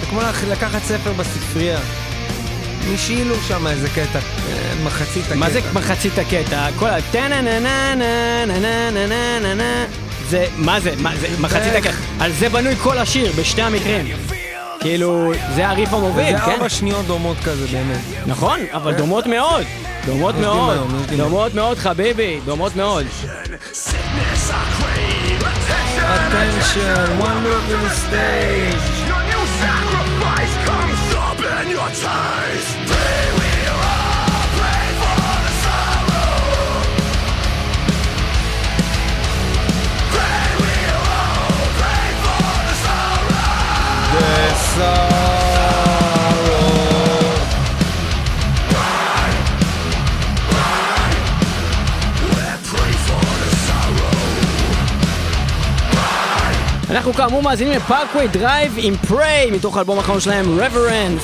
זה כמו לקחת ספר בספרייה. משאילו שם איזה קטע, מחצית הקטע. מה זה מחצית הקטע? כל ה... זה, מה זה? מחצית הקטע. על זה בנוי כל השיר, בשתי המקרים. כאילו, זה הריף המוביל, כן? זה 4 שניות דומות כזה, באמת. נכון, אבל דומות מאוד. דומות מאוד. דומות מאוד, חביבי. דומות מאוד. Attention, one move in the stage. Your new sacrifice comes up in your ties. We will all pray for the sorrow. We will all pray for the sorrow. The sorrow. Why? Let's pray for the sorrow. אנחנו כאמור מאזינים לפארקווי דרייב עם פריי מתוך אלבום האחרון שלהם רברנס.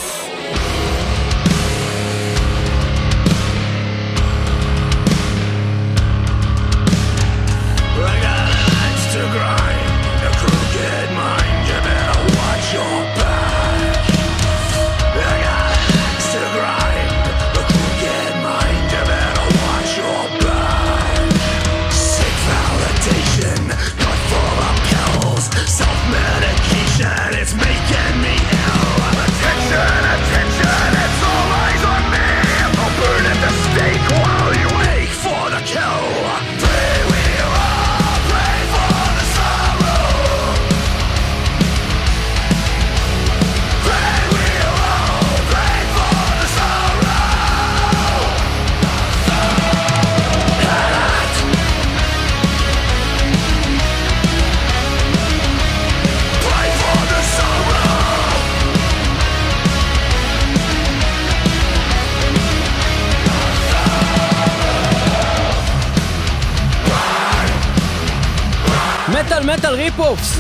מטל ריפ-אופס.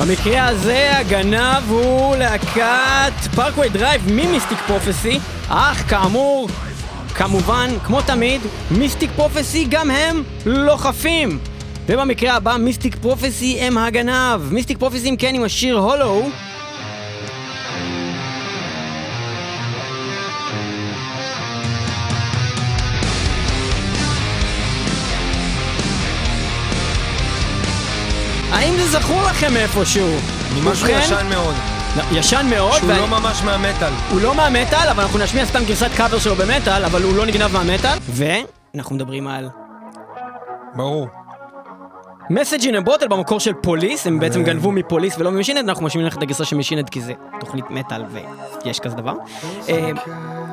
במקרה הזה הגנב הוא להקת פארקווי דרייב ממיסטיק פרופסי, אך כאמור, כמובן, כמו תמיד, מיסטיק פרופסי גם הם לא חפים. ובמקרה הבא מיסטיק פרופסי הם הגנב. מיסטיק פרופסי אם כן עם השיר הולו. האם זה זכור לכם איפשהו? משהו ישן מאוד. ישן מאוד? שהוא לא ממש מהמטל. הוא לא מהמטל, אבל אנחנו נשמיע סתם גרסת קאבר שלו במטל, אבל הוא לא נגנב מהמטל. ואנחנו מדברים על... ברור. Message in a Bottle במקור של פוליס, הם בעצם גנבו מפוליס ולא ממשינד, אנחנו משמיעים לך את הגרסה של משינד כי זה תוכנית מטל ויש כזה דבר.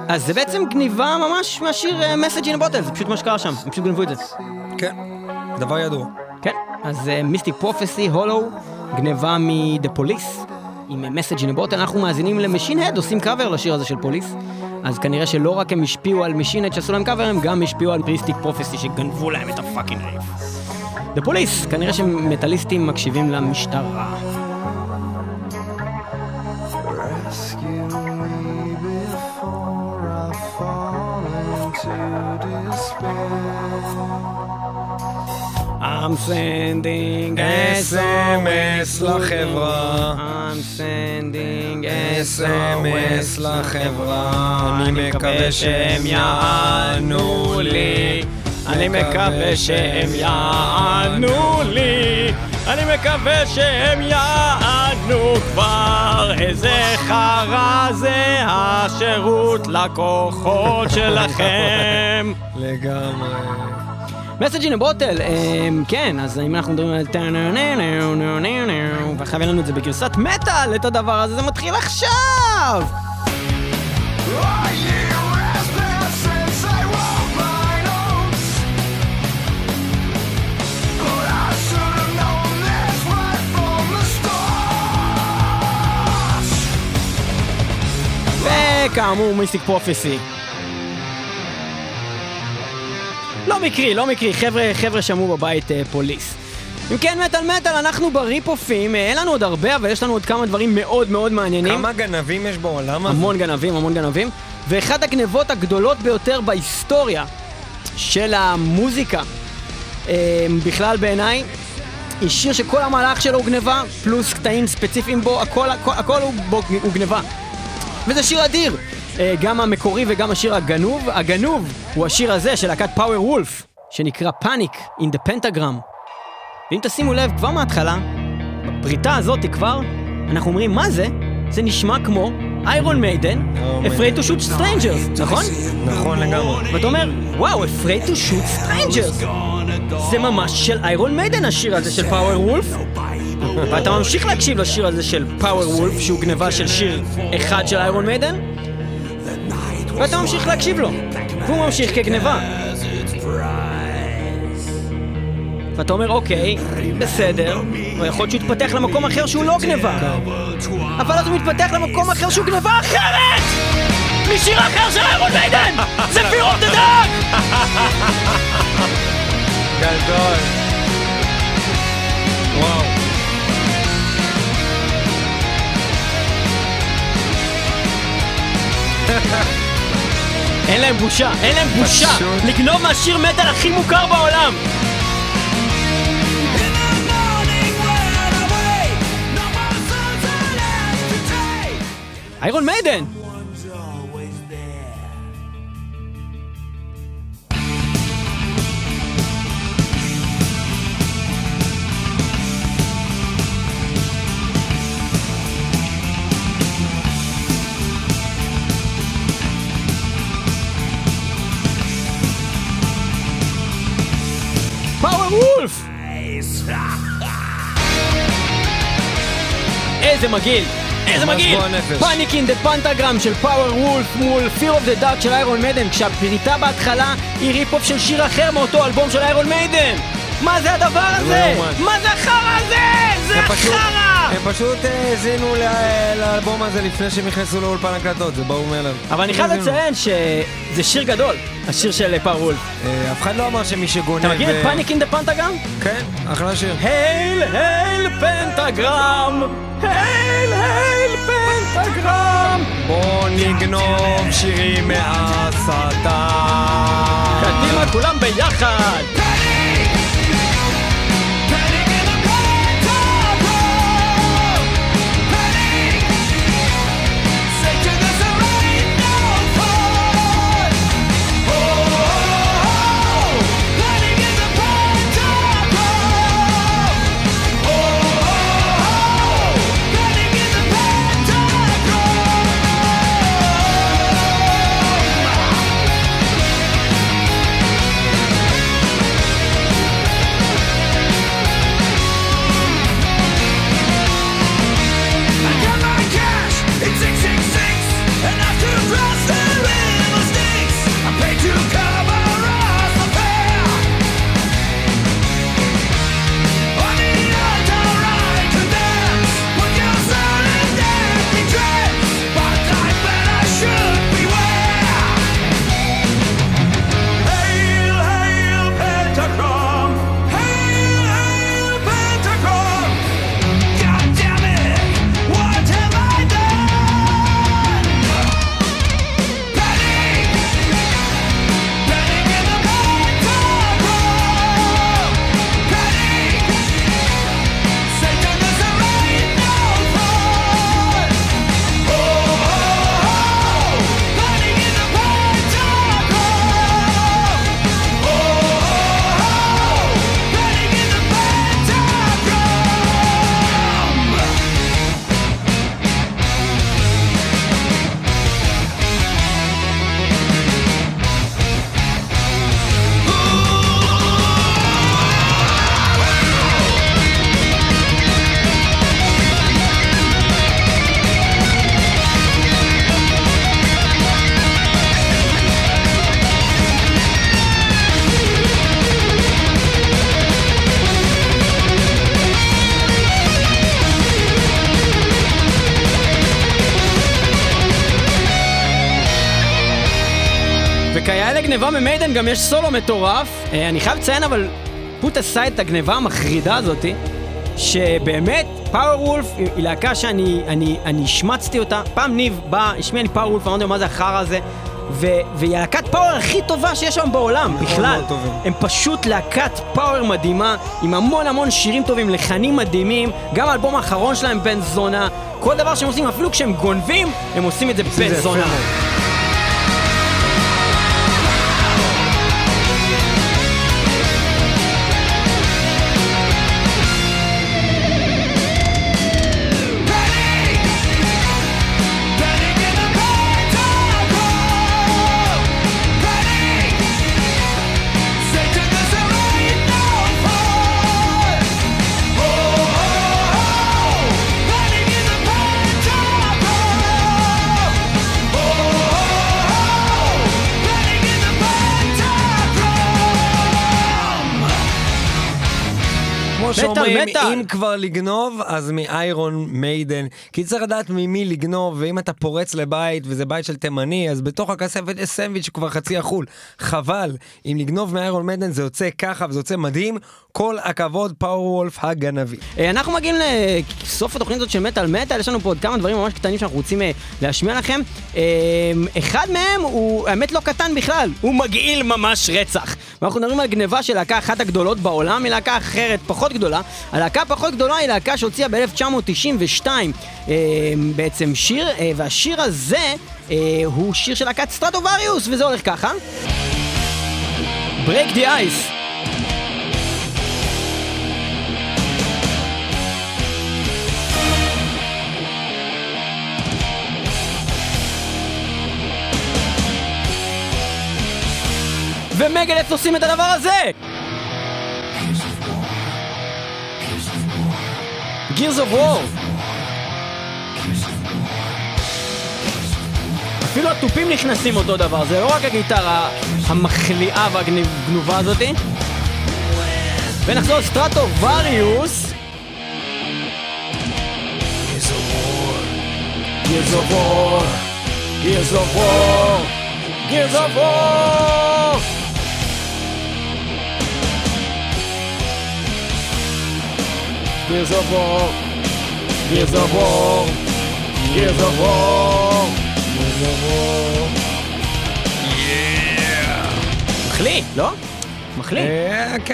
אז זה בעצם גניבה ממש מהשיר Message in a Bottle, זה פשוט מה שקרה שם, הם פשוט גנבו את זה. כן, דבר ידוע. כן, אז מיסטיק פרופסי, הולו, גניבה מ-The Police, עם Message in a Bottle. אנחנו מאזינים למשין הד, עושים קאבר לשיר הזה של פוליס, אז כנראה שלא רק הם השפיעו על משין הד שעשו להם קאבר, הם גם השפיעו על מיסטיק פרופסי שגנבו להם את הפאקינג ריב. The Police, כנראה שמטליסטים מקשיבים למשטרה. I'm sending SMS לחברה. I'm sending SMS לחברה. אני מקווה שהם יענו לי. אני מקווה שהם יענו לי. אני מקווה שהם יענו כבר. איזה חרה זה השירות לקוחות שלכם. לגמרי. Message in a Bottle, כן, אז אם אנחנו מדברים על וחייבים לנו את זה בגרסת מטל, את הדבר הזה, זה מתחיל עכשיו! וכאמור מיסטיק פרופסי. לא מקרי, חבר'ה שמעו בבית פוליס. אם כן, מטל, אנחנו בריפופים, אין לנו עוד הרבה, אבל יש לנו עוד כמה דברים מאוד מאוד מעניינים. כמה גנבים יש בעולם הזה? המון גנבים. ואחת הגנבות הגדולות ביותר בהיסטוריה של המוזיקה, בכלל בעיניי, היא שיר שכל המהלך שלו הוא גנבה, פלוס קטעים ספציפיים בו, הכל הוא גנבה. וזה שיר אדיר, גם המקורי וגם השיר הגנוב. הגנוב הוא השיר הזה של להקת Power Wolf, שנקרא Panic in the Pentagram. ואם תשימו לב, כבר מההתחלה, בפריטה הזאת כבר, אנחנו אומרים, מה זה? זה נשמע כמו Iron Maiden, Afraid to shoot strangers, נכון? נכון לגמרי. ואתה אומר, וואו, Afraid to shoot strangers. זה ממש של Iron Maiden השיר הזה של Power Wolf. ואתה ממשיך להקשיב לשיר הזה של Power Wolf, שהוא גניבה של שיר אחד של Iron Maiden, ואתה ממשיך להקשיב לו, והוא ממשיך כגניבה. ואתה אומר, אוקיי, בסדר, הוא יכול שהוא יתפתח למקום אחר שהוא לא גניבה, אבל אז הוא מתפתח למקום אחר שהוא גניבה אחרת! משיר אחר של איירון מיידן! זה Fear of the Dark! גדול! וואו! אין להם בושה! לגנוב מהשיר מטל הכי מוכר בעולם! Iron Maiden! Power Wolf! איזה מגעיל! איזה מגעיל! Panic in the Pentagram של Power Wolf מול Fear of the Dark של Iron Maiden, כשהפריטה בהתחלה היא ריפ-אוף של שיר אחר מאותו אלבום של Iron Maiden. מה זה הדבר הזה? מה זה החרא הזה? זה החרא! הם פשוט הזינו לאלבום הזה לפני שהם נכנסו לאולפן הקלטות, זה ברור מאליו. אבל אני חייב לציין שזה שיר גדול, השיר של Power Wolf. אף אחד לא אמר שמי שגונב... אתה מגיע את Panic in the Pentagram? כן, אחלה שיר. Hail, Hail, Pentagram! Hail, Hail, Pentagram! בוא נגנוב שירים מהשטן. קדימה, כולם ביחד! וכיאה לגניבה ממיידן גם יש סולו מטורף. אני חייב לציין אבל פוט עשה את הגניבה המחרידה הזאת, שבאמת פאוור וולף היא להקה שאני השמצתי אותה. פעם ניב בא, השמיע לי פאוור וולף, אני לא יודע מה זה החרא הזה, והיא להקת פאוור הכי טובה שיש שם בעולם בכלל. הם פשוט להקת פאוור מדהימה, עם המון המון שירים טובים, לחנים מדהימים, גם האלבום האחרון שלהם בן זונה, כל דבר שהם עושים, אפילו כשהם גונבים, הם עושים את זה בן זונה. אם כבר לגנוב, אז מאיירון מיידן, כי צריך לדעת ממי לגנוב, ואם אתה פורץ לבית, וזה בית של תימני, אז בתוך הכספת יש סנדוויץ' כבר חצי החול. חבל, אם לגנוב מאיירון מיידן זה יוצא ככה, וזה יוצא מדהים, כל הכבוד פאוור וולף הגנבי. אנחנו מגיעים לסוף התוכנית הזאת של מטל מטל, יש לנו פה עוד כמה דברים ממש קטנים שאנחנו רוצים להשמיע לכם. אחד מהם הוא, האמת לא קטן בכלל, הוא מגעיל ממש רצח. ואנחנו מדברים על גניבה של להקה אחת הגדולות בעולם, היא להקה אחרת, פחות גדולה. הלהקה פחות גדולה היא להקה שהוציאה ב-1992 בעצם שיר, והשיר הזה הוא שיר של להקת סטרטובריוס, וזה הולך ככה. Break the Ice. ומגדף עושים את הדבר הזה! Gears of War. אפילו הטופים נכנסים אותו דבר, זה לא רק הגיטרה המחליאה והגנובה הזאת. ונחזור סטרטובריוס. Gears of War. Gears of War. Gears of War. Gears of War. Gears of War, Gears of War, Gears of War, Gears of War. Yeah. מחליא, לא? מחליא. כן,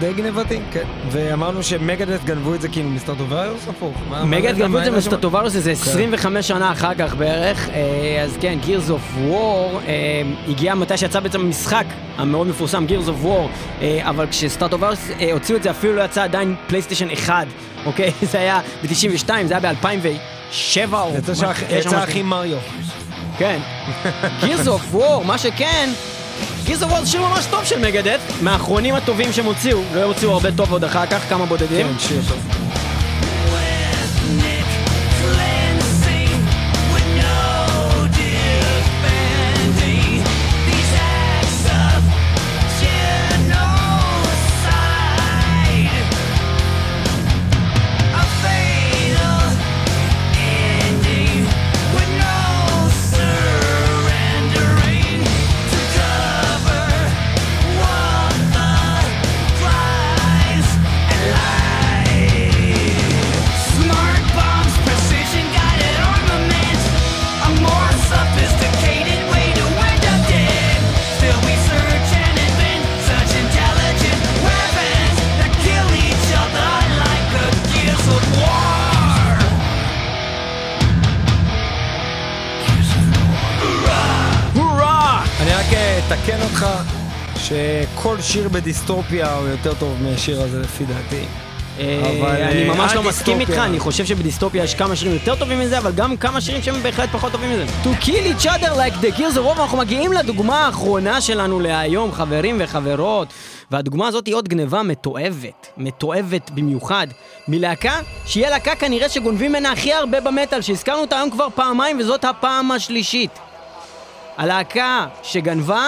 די גנבתי, כן. ואמרנו שמגדס גנבו את זה כאילו מסטרטובריוס הפוך. מגדס גנבו את זה מסטרטובריוס, זה 25 שנה אחר כך בערך. אז כן, Gears of War הגיע מתי שיצא בעצם המשחק המאוד מפורסם, Gears of War, אבל כשסטרטובריוס הוציאו את זה אפילו לא יצא עדיין פלייסטיישן 1, אוקיי? זה היה ב-92, זה היה ב-2007 או... יצא הכי מריו. כן. Gears of War, מה שכן... Gears of War זה שיר ממש טוב של מגדף, מהאחרונים הטובים שהם הוציאו, לא הוציאו הרבה טוב עוד אחר כך, כמה בודדים. כן, שיר טוב. שכל שיר בדיסטופיה הוא יותר טוב מהשיר הזה לפי דעתי. אני ממש לא מסכים איתך, אני חושב שבדיסטופיה יש כמה שירים יותר טובים מזה, אבל גם כמה שירים שהם בהחלט פחות טובים מזה. To kill each other like the gears of war. אנחנו מגיעים לדוגמה האחרונה שלנו להיום, חברים וחברות, והדוגמה הזאת היא עוד גניבה מתועבת, מתועבת במיוחד, מלהקה שיהיה להקה כנראה שגונבים ממנה הכי הרבה במטל, שהזכרנו אותה היום כבר פעמיים וזאת הפעם השלישית. הלהקה שגנבה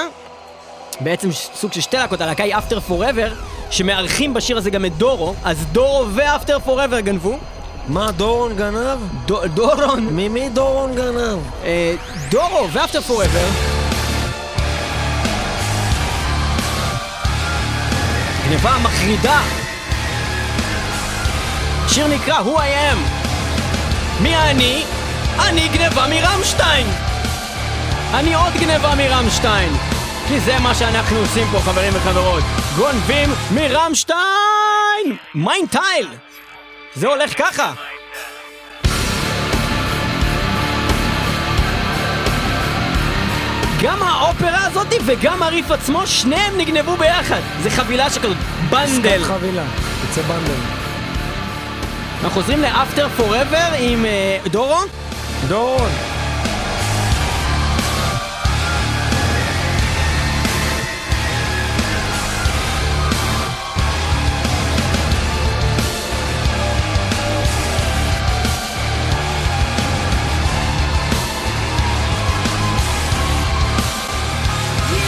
בעצם סוג של שתי להקות, הלהקה היא After Forever, שמארחים בשיר הזה גם את דורו, אז דורו ו-After Forever גנבו. מה, דורון גנב? דורון. ממי דורון גנב? דורו ו-After Forever גניבה מחרידה. שיר נקרא Who I Am. מי אני? אני גניבה מרמשטיין. אני עוד גניבה מרמשטיין, כי זה מה שאנחנו עושים פה, חברים וחברות, גונבים מרמשטיין. מיין טייל, זה הולך ככה. גם האופרה הזאת וגם הריף עצמו, שניהם נגנבו ביחד. זה חבילה שכזאת, בנדל. סקת חבילה, יצא בנדל. אנחנו חוזרים לאפטר פוראבר עם דורו. דורון.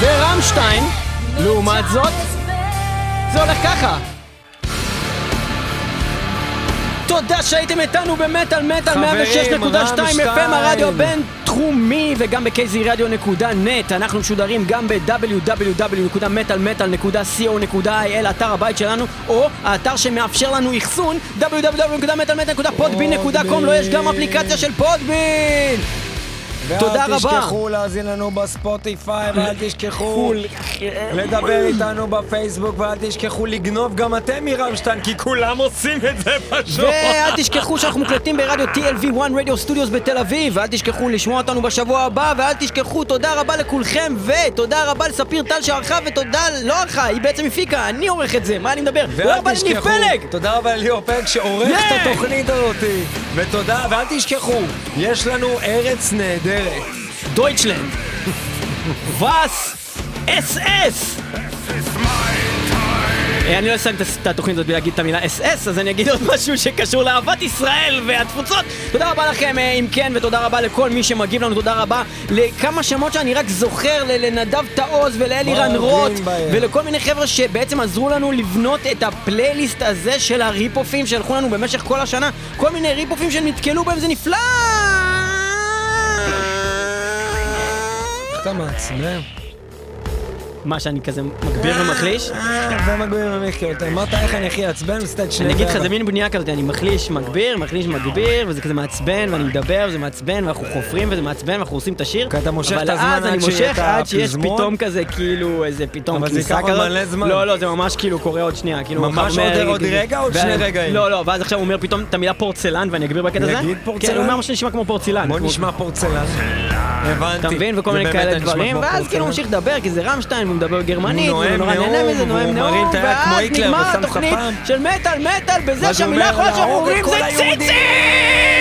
ורמשטיין, לעומת זאת, זה הולך ככה. תודה שהייתם איתנו במטל 106.2 FM, הרדיו בין תחומי, וגם ב-kzradio.net. אנחנו משודרים גם ב-www.metalmetal.co.il, אתר הבית שלנו, או האתר שמאפשר לנו אחסון, www.metalmetal.podbean.com. לא, יש גם אפליקציה של פודבין. תודה רבה. ואל תשכחו להזין לנו בספוטיפיי, ואל תשכחו לדבר איתנו בפייסבוק, ואל תשכחו לגנוב גם אתם מרמשטיין, כי כולם עושים את זה פשוט. ואל תשכחו שאנחנו מוקלטים ברדיו TLV1 רדיו סטודיוס בתל אביב, ואל תשכחו לשמוע אותנו בשבוע הבא, ואל תשכחו. תודה רבה לכולכם, ותודה רבה לספיר טל שערכה, ותודה לא ערכה, היא בעצם הפיקה, אני עורך את זה, מה אני מדבר? תודה רבה לניב פלג. תודה רבה לליאור פלג שעורך את התוכנית הזאת. ותודה, ואל תשכחו, יש לנו ארץ נהדרת, דויטשלנד. וס אס אס. אני לא אסג את התוכנית הזאת להגיד את המילה אס אס, אז אני אגיד עוד משהו שקשור לאהבת ישראל והתפוצות. תודה רבה לכם אם כן, ותודה רבה לכל מי שמגיב לנו. תודה רבה לכמה שמות שאני רק זוכר, לנדב תאוז ולאלירן רוט ולכל מיני חבר'ה שבעצם עזרו לנו לבנות את הפלייליסט הזה של הריפופים שהלכו לנו במשך כל השנה, כל מיני ריפופים שנתקלו בהם, זה נפלא. אתה מעצמם מה שאני כזה מגביר ומחליש אמרת איך אני הכי עצבן, אני אגיד לך, זה מין בנייה כזאת, אני מחליש, מגביר, מחליש, מגביר, וזה כזה מעצבן, ואני מדבר וזה מעצבן, ואנחנו חופרים וזה מעצבן, ואנחנו עושים את השיר, אבל אז אני מושך עד שיש פתאום כזה, כאילו איזה פתאום כניסה כזאת. לא, זה ממש כאילו קורה עוד שנייה, ממש עוד רגע, עוד שני רגעים. לא, ואז עכשיו הוא אומר פתאום את המילה פורצלן, ואני אגביר בקטע הזה, הוא אומר משהו נשמע כמו פורצלן, בוא נשמע פורצלן, אתה מבין, וכל מיני כאלה דברים, ואז כאילו הוא ממשיך לדבר, כי זה רמשטיין, הוא מדבר גרמנית, הוא נורא נהנה מזה, נואם נאום, ואז נגמר התוכנית של מטל מטל בזה שהמילה האחרונה שאנחנו אומרים זה ציצי!